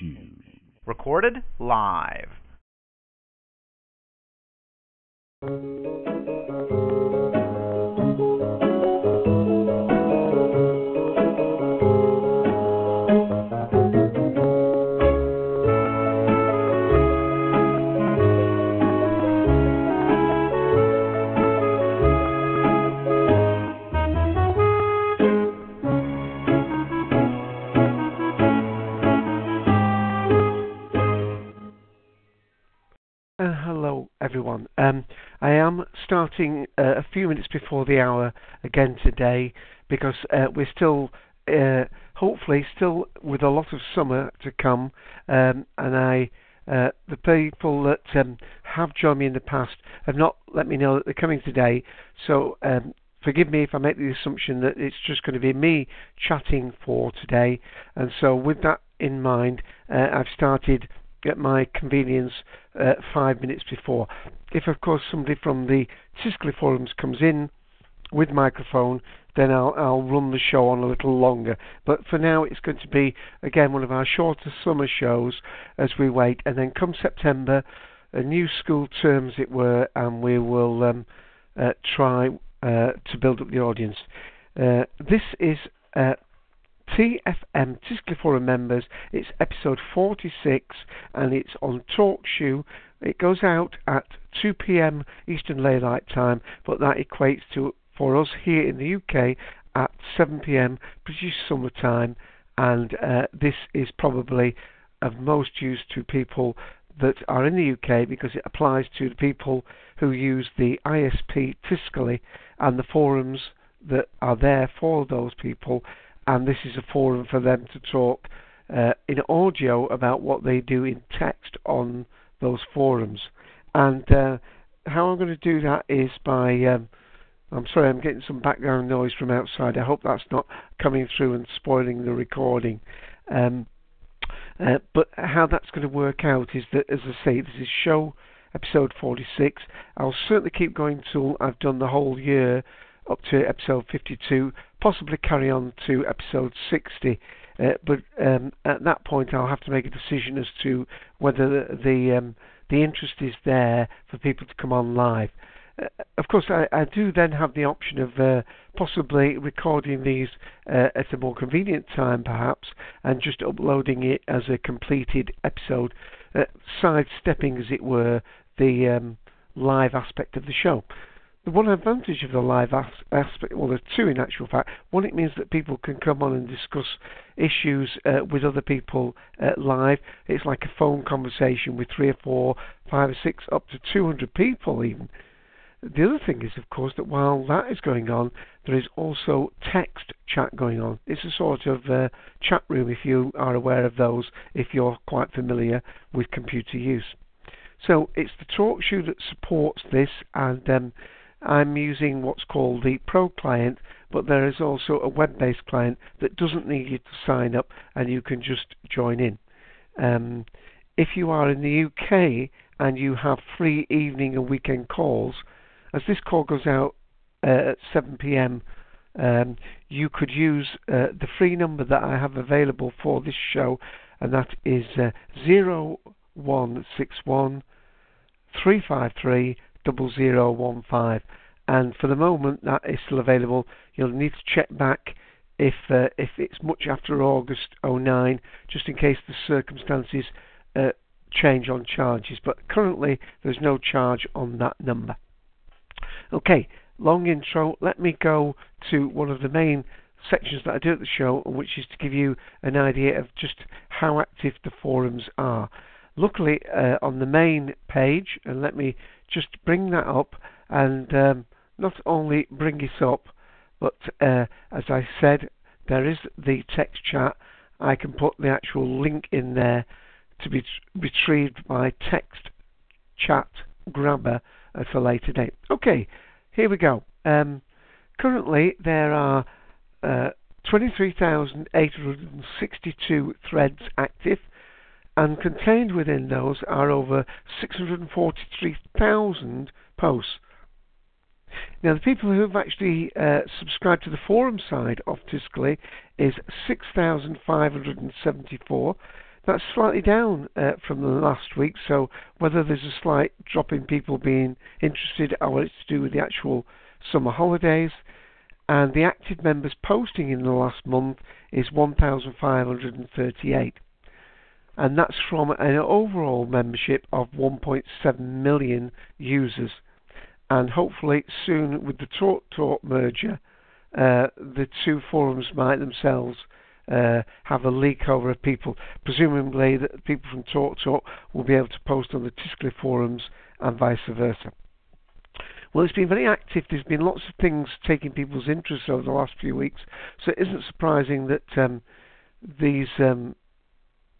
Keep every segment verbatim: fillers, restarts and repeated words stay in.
shoes. Recorded live. Uh, hello everyone. Um, I am starting uh, a few minutes before the hour again today because uh, we're still, uh, hopefully, still with a lot of summer to come. Um, and I, uh, the people that um, have joined me in the past have not let me know that they're coming today. So um, forgive me if I make the assumption that it's just going to be me chatting for today. And so with that in mind, uh, I've started at my convenience uh, five minutes before. If, of course, somebody from the Tiscali Forums comes in with microphone, then I'll, I'll run the show on a little longer. But for now, it's going to be, again, one of our shorter summer shows as we wait. And then come September, a new school term, as it were, and we will um, uh, try uh, to build up the audience. Uh, this is Uh, T F M, Tiscali Forum members. It's episode forty-six and it's on TalkShoe. It goes out at two p.m. Eastern Daylight Time, but that equates to, for us here in the U K, at seven p.m. British Summer Time, and uh, this is probably of most use to people that are in the U K because it applies to the people who use the I S P Tiscali and the forums that are there for those people. And this is a forum for them to talk uh, in audio about what they do in text on those forums. And uh, how I'm going to do that is by, um, I'm sorry, I'm getting some background noise from outside. I hope that's not coming through and spoiling the recording. Um, uh, but how that's going to work out is that, as I say, this is show episode forty-six. I'll certainly keep going till I've done the whole year up to episode fifty-two, possibly carry on to episode sixty, uh, but um, at that point I'll have to make a decision as to whether the the, um, the interest is there for people to come on live. Uh, of course, I, I do then have the option of uh, possibly recording these uh, at a more convenient time, perhaps, and just uploading it as a completed episode, uh, sidestepping, as it were, the um, live aspect of the show. The one advantage of the live as- aspect, well, there are two in actual fact. One, it means that people can come on and discuss issues uh, with other people uh, live. It's like a phone conversation with three or four, five or six, up to two hundred people even. The other thing is, of course, that while that is going on, there is also text chat going on. It's a sort of uh, chat room, if you are aware of those, if you're quite familiar with computer use. So it's the TalkShoe that supports this, and Um, I'm using what's called the Pro client, but there is also a web-based client that doesn't need you to sign up and you can just join in. Um, if you are in the U K and you have free evening and weekend calls, as this call goes out uh, at seven p.m, um, you could use uh, the free number that I have available for this show, and that is uh, zero one six one three five three double zero one five, and for the moment that is still available. You'll need to check back if uh, if it's much after August oh nine, just in case the circumstances uh, change on charges. But currently there's no charge on that number. Okay, long intro. Let me go to one of the main sections that I do at the show, which is to give you an idea of just how active the forums are. Luckily, uh, on the main page, and let me just bring that up, and um, not only bring it up, but uh, as I said, there is the text chat. I can put the actual link in there to be t- retrieved by text chat grabber at a later date. Okay, here we go. Um, currently, there are uh, twenty-three thousand eight hundred sixty-two threads active, and contained within those are over six hundred forty-three thousand posts. Now, the people who have actually uh, subscribed to the forum side of Tiscali is six thousand five hundred seventy-four. That's slightly down uh, from the last week, so whether there's a slight drop in people being interested or it's to do with the actual summer holidays. And the active members posting in the last month is one thousand five hundred thirty-eight. And that's from an overall membership of one point seven million users. And hopefully soon with the Talk Talk merger, uh, the two forums might themselves uh, have a leak over of people. Presumably that people from Talk Talk will be able to post on the Tiscali forums and vice versa. Well, it's been very active. There's been lots of things taking people's interest over the last few weeks, so it isn't surprising that um, these um,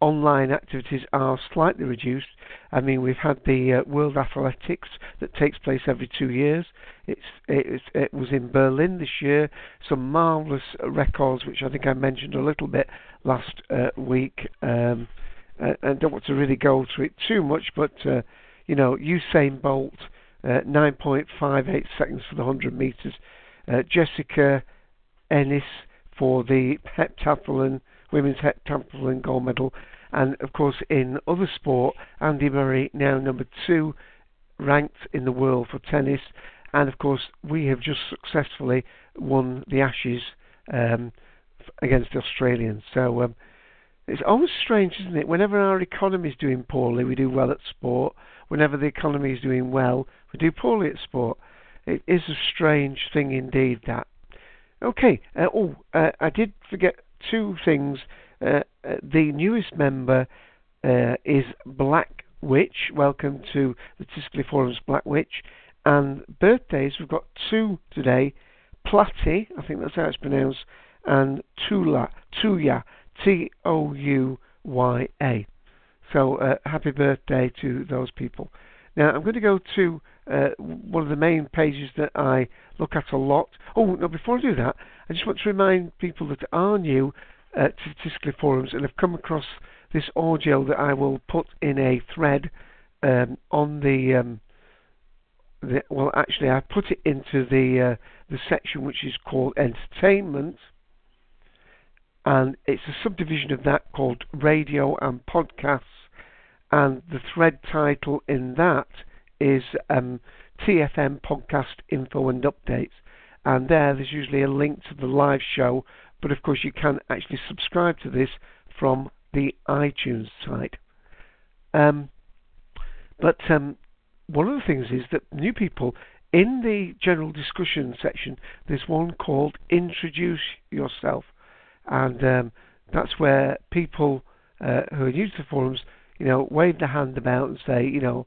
online activities are slightly reduced. I mean, we've had the uh, World Athletics that takes place every two years. It's, it's, it was in Berlin this year. Some marvellous records, which I think I mentioned a little bit last uh, week. Um, I, I don't want to really go through it too much, but, uh, you know, Usain Bolt, Uh, nine point five eight seconds for the one hundred metres. Uh, Jessica Ennis for the heptathlon, women's heptathlon gold medal. And, of course, in other sport, Andy Murray, now number two, ranked in the world for tennis. And, of course, we have just successfully won the Ashes um, against the Australians. So um, it's always strange, isn't it? Whenever our economy is doing poorly, we do well at sport. Whenever the economy is doing well, we do poorly at sport. It is a strange thing indeed, that. Okay, uh, oh, uh, I did forget two things. Uh, uh, the newest member uh, is Black Witch. Welcome to the Tiscali Forums, Black Witch. And birthdays, we've got two today. Platy, I think that's how it's pronounced, and Tula, Touya, T O U Y A. So uh, happy birthday to those people. Now I'm going to go to uh, one of the main pages that I look at a lot. Oh, no, before I do that, I just want to remind people that are new uh, to Tiscali Forums and have come across this audio that I will put in a thread um, on the, um, the... Well, actually, I put it into the uh, the section which is called Entertainment. And it's a subdivision of that called Radio and Podcasts. And the thread title in that is um, T F M Podcast Info and Updates. And there, there's usually a link to the live show. But, of course, you can actually subscribe to this from the iTunes site. Um, but um, one of the things is that new people, in the general discussion section, there's one called Introduce Yourself. And um, that's where people uh, who are new to the forums, you know, wave their hand about and say, you know,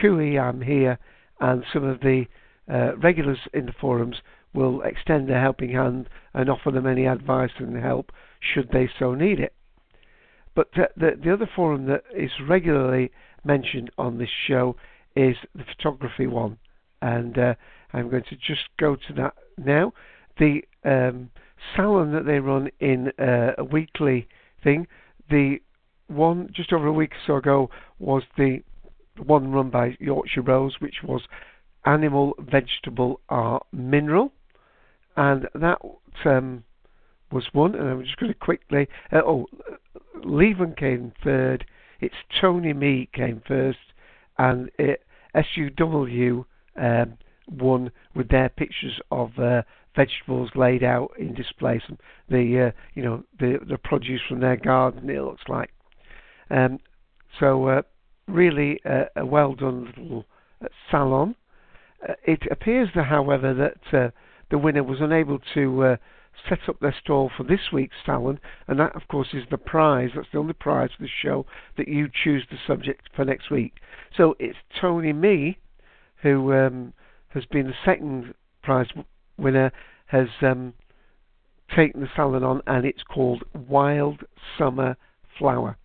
Cooey, I'm here. And some of the uh, regulars in the forums will extend their helping hand and offer them any advice and help should they so need it. But uh, the, the other forum that is regularly mentioned on this show is the photography one. And uh, I'm going to just go to that now. The... Um, salon that they run in uh, a weekly thing. The one just over a week or so ago was the one run by Yorkshire Rose, which was Animal, Vegetable or Mineral, and that um, was one. And I'm just going to quickly uh, oh Leven came third, it's Tony Mee came first, and it, S U W um, won with their pictures of uh, vegetables laid out in display, some the uh, you know the the produce from their garden, it looks like. Um, so uh, really uh, a well done little uh, salon. Uh, it appears, that, however, that uh, the winner was unable to uh, set up their stall for this week's salon, and that of course is the prize. That's the only prize for the show, that you choose the subject for next week. So it's Tony Mee, who um, has been the second prize winner, has um, taken the salon on, and it's called Wild Summer Flower.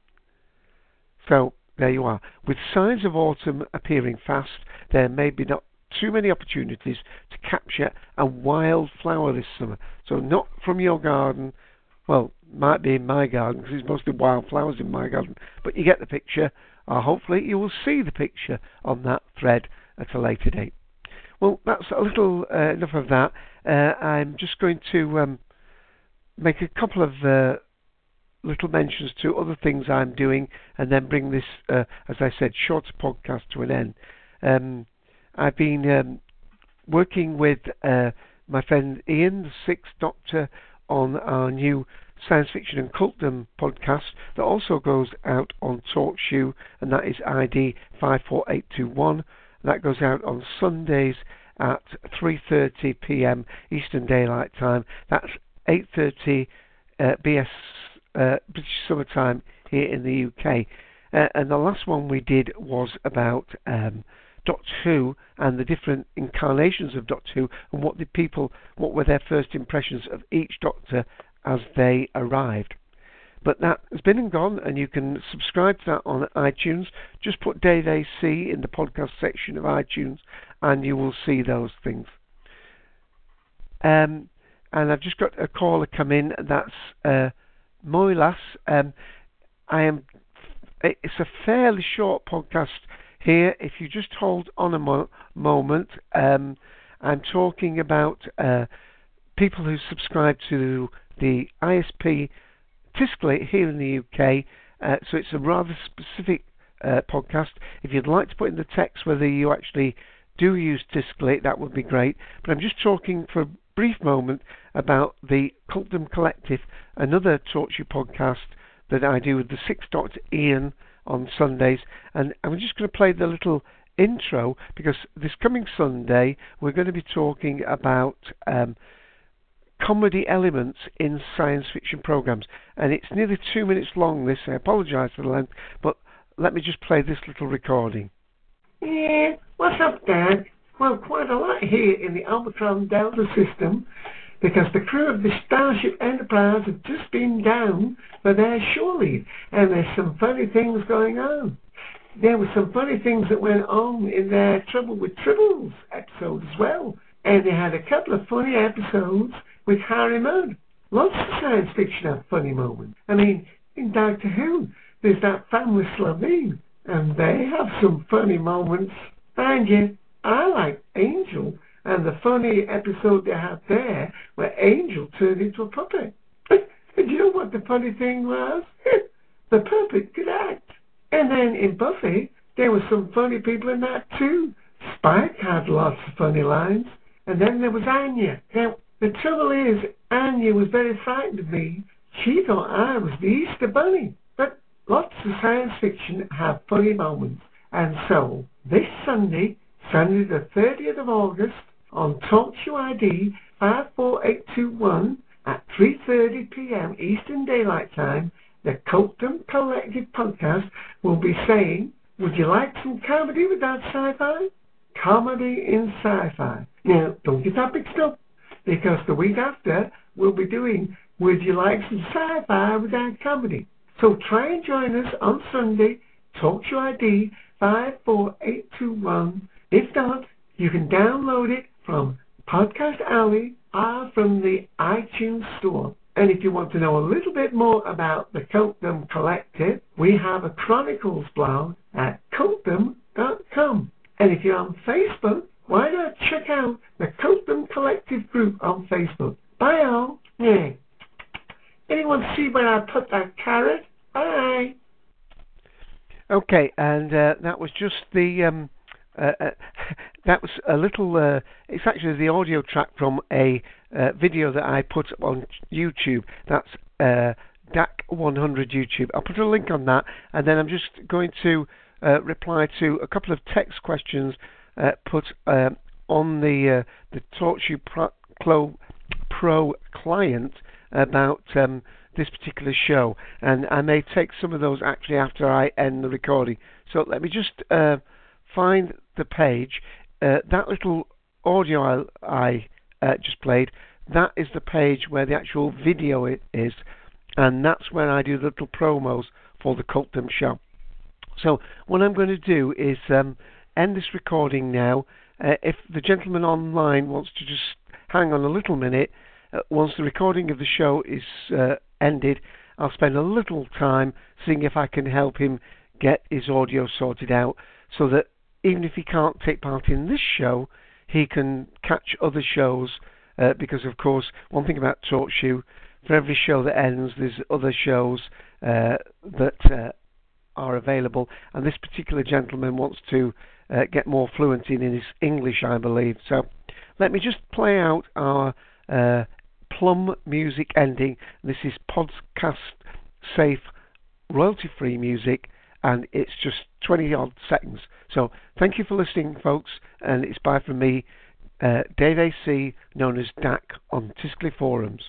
So there you are. With signs of autumn appearing fast, there may be not too many opportunities to capture a wild flower this summer. So not from your garden. Well, might be in my garden, because it's mostly wild flowers in my garden. But you get the picture, or hopefully you will see the picture on that thread at a later date. Well, that's a little uh, enough of that. Uh, I'm just going to um, make a couple of uh, little mentions to other things I'm doing, and then bring this, uh, as I said, short podcast to an end. Um, I've been um, working with uh, my friend Ian, the Sixth Doctor, on our new Science Fiction and Cultdom podcast that also goes out on TalkShoe, and that is I D five four eight two one. That goes out on Sundays at three thirty p m Eastern Daylight Time. That's eight thirty uh, B S uh, British Summer Time here in the U K. Uh, and the last one we did was about um, Doctor Who and the different incarnations of Doctor Who, and what did people, what were their first impressions of each Doctor as they arrived. But that has been and gone, and you can subscribe to that on iTunes. Just put Dave A C in the podcast section of iTunes, and you will see those things. Um, and I've just got a caller come in. That's uh, Moilas. Um, I am. It's a fairly short podcast here. If you just hold on a mo- moment, um, I'm talking about uh, people who subscribe to the I S P Tiscali here in the U K, uh, so it's a rather specific uh, podcast. If you'd like to put in the text whether you actually do use Tiscali, that would be great. But I'm just talking for a brief moment about the Coatdom Collective, another Torture podcast that I do with the Sixth Doctor Ian on Sundays. And I'm just going to play the little intro, because this coming Sunday we're going to be talking about Um, comedy elements in science fiction programs, and it's nearly two minutes long, this. I apologise for the length, but let me just play this little recording. Yeah, what's up, Dan? Well, quite a lot here in the Albatron Delta system, because the crew of the Starship Enterprise have just been down for their shore leave, and there's some funny things going on. There were some funny things that went on in their Trouble with Tribbles episode as well, and they had a couple of funny episodes with Harry Mudd. Lots of science fiction have funny moments. I mean, in Doctor Who, there's that family Slovene, and they have some funny moments. Mind you, I like Angel, and the funny episode they have there, where Angel turned into a puppet. And do you know what the funny thing was? The puppet could act. And then in Buffy, there were some funny people in that too. Spike had lots of funny lines. And then there was Anya. Now, the trouble is, Anya was very frightened of me. She thought I was the Easter Bunny. But lots of science fiction have funny moments. And so, this Sunday, Sunday the thirtieth of August, on TalkShoe I D five four eight two one at three thirty p m Eastern Daylight Time, the Coatdom Collective podcast will be saying, would you like some comedy without sci-fi? Comedy in sci-fi. Now, don't get that mixed up, because the week after, we'll be doing Would You Like Some Sci-Fi Without Comedy? So try and join us on Sunday, TalkShoe I D five four eight two one. If not, you can download it from Podcast Alley or from the iTunes store. And if you want to know a little bit more about the Cultdom Collective, we have a Chronicles blog at Cultdom dot com. And if you're on Facebook, why not check out the Coatdom Collective group on Facebook? Bye all. Yeah. Anyone see where I put that carrot? Bye. Okay, and uh, that was just the um, uh, uh, that was a little. Uh, it's actually the audio track from a uh, video that I put on YouTube. That's uh, D A C one hundred YouTube. I'll put a link on that, and then I'm just going to uh, reply to a couple of text questions Uh, put um, on the uh, the TalkShoe Pro, Pro, Pro client about um, this particular show, and I may take some of those actually after I end the recording. So let me just uh, find the page. Uh, that little audio I, I uh, just played, that is the page where the actual video it is, and that's where I do the little promos for the Coatdom show. So what I'm going to do is Um, end this recording now. Uh, if the gentleman online wants to just hang on a little minute, uh, once the recording of the show is uh, ended, I'll spend a little time seeing if I can help him get his audio sorted out, so that even if he can't take part in this show, he can catch other shows, uh, because of course, one thing about TalkShoe, for every show that ends, there's other shows uh, that uh, are available. And this particular gentleman wants to uh, get more fluent in his English, I believe. So let me just play out our uh, plum music ending. This is podcast safe, royalty-free music, and it's just twenty odd seconds. So thank you for listening, folks, and it's bye from me, uh, Dave A C, known as D A C on Tiscali Forums.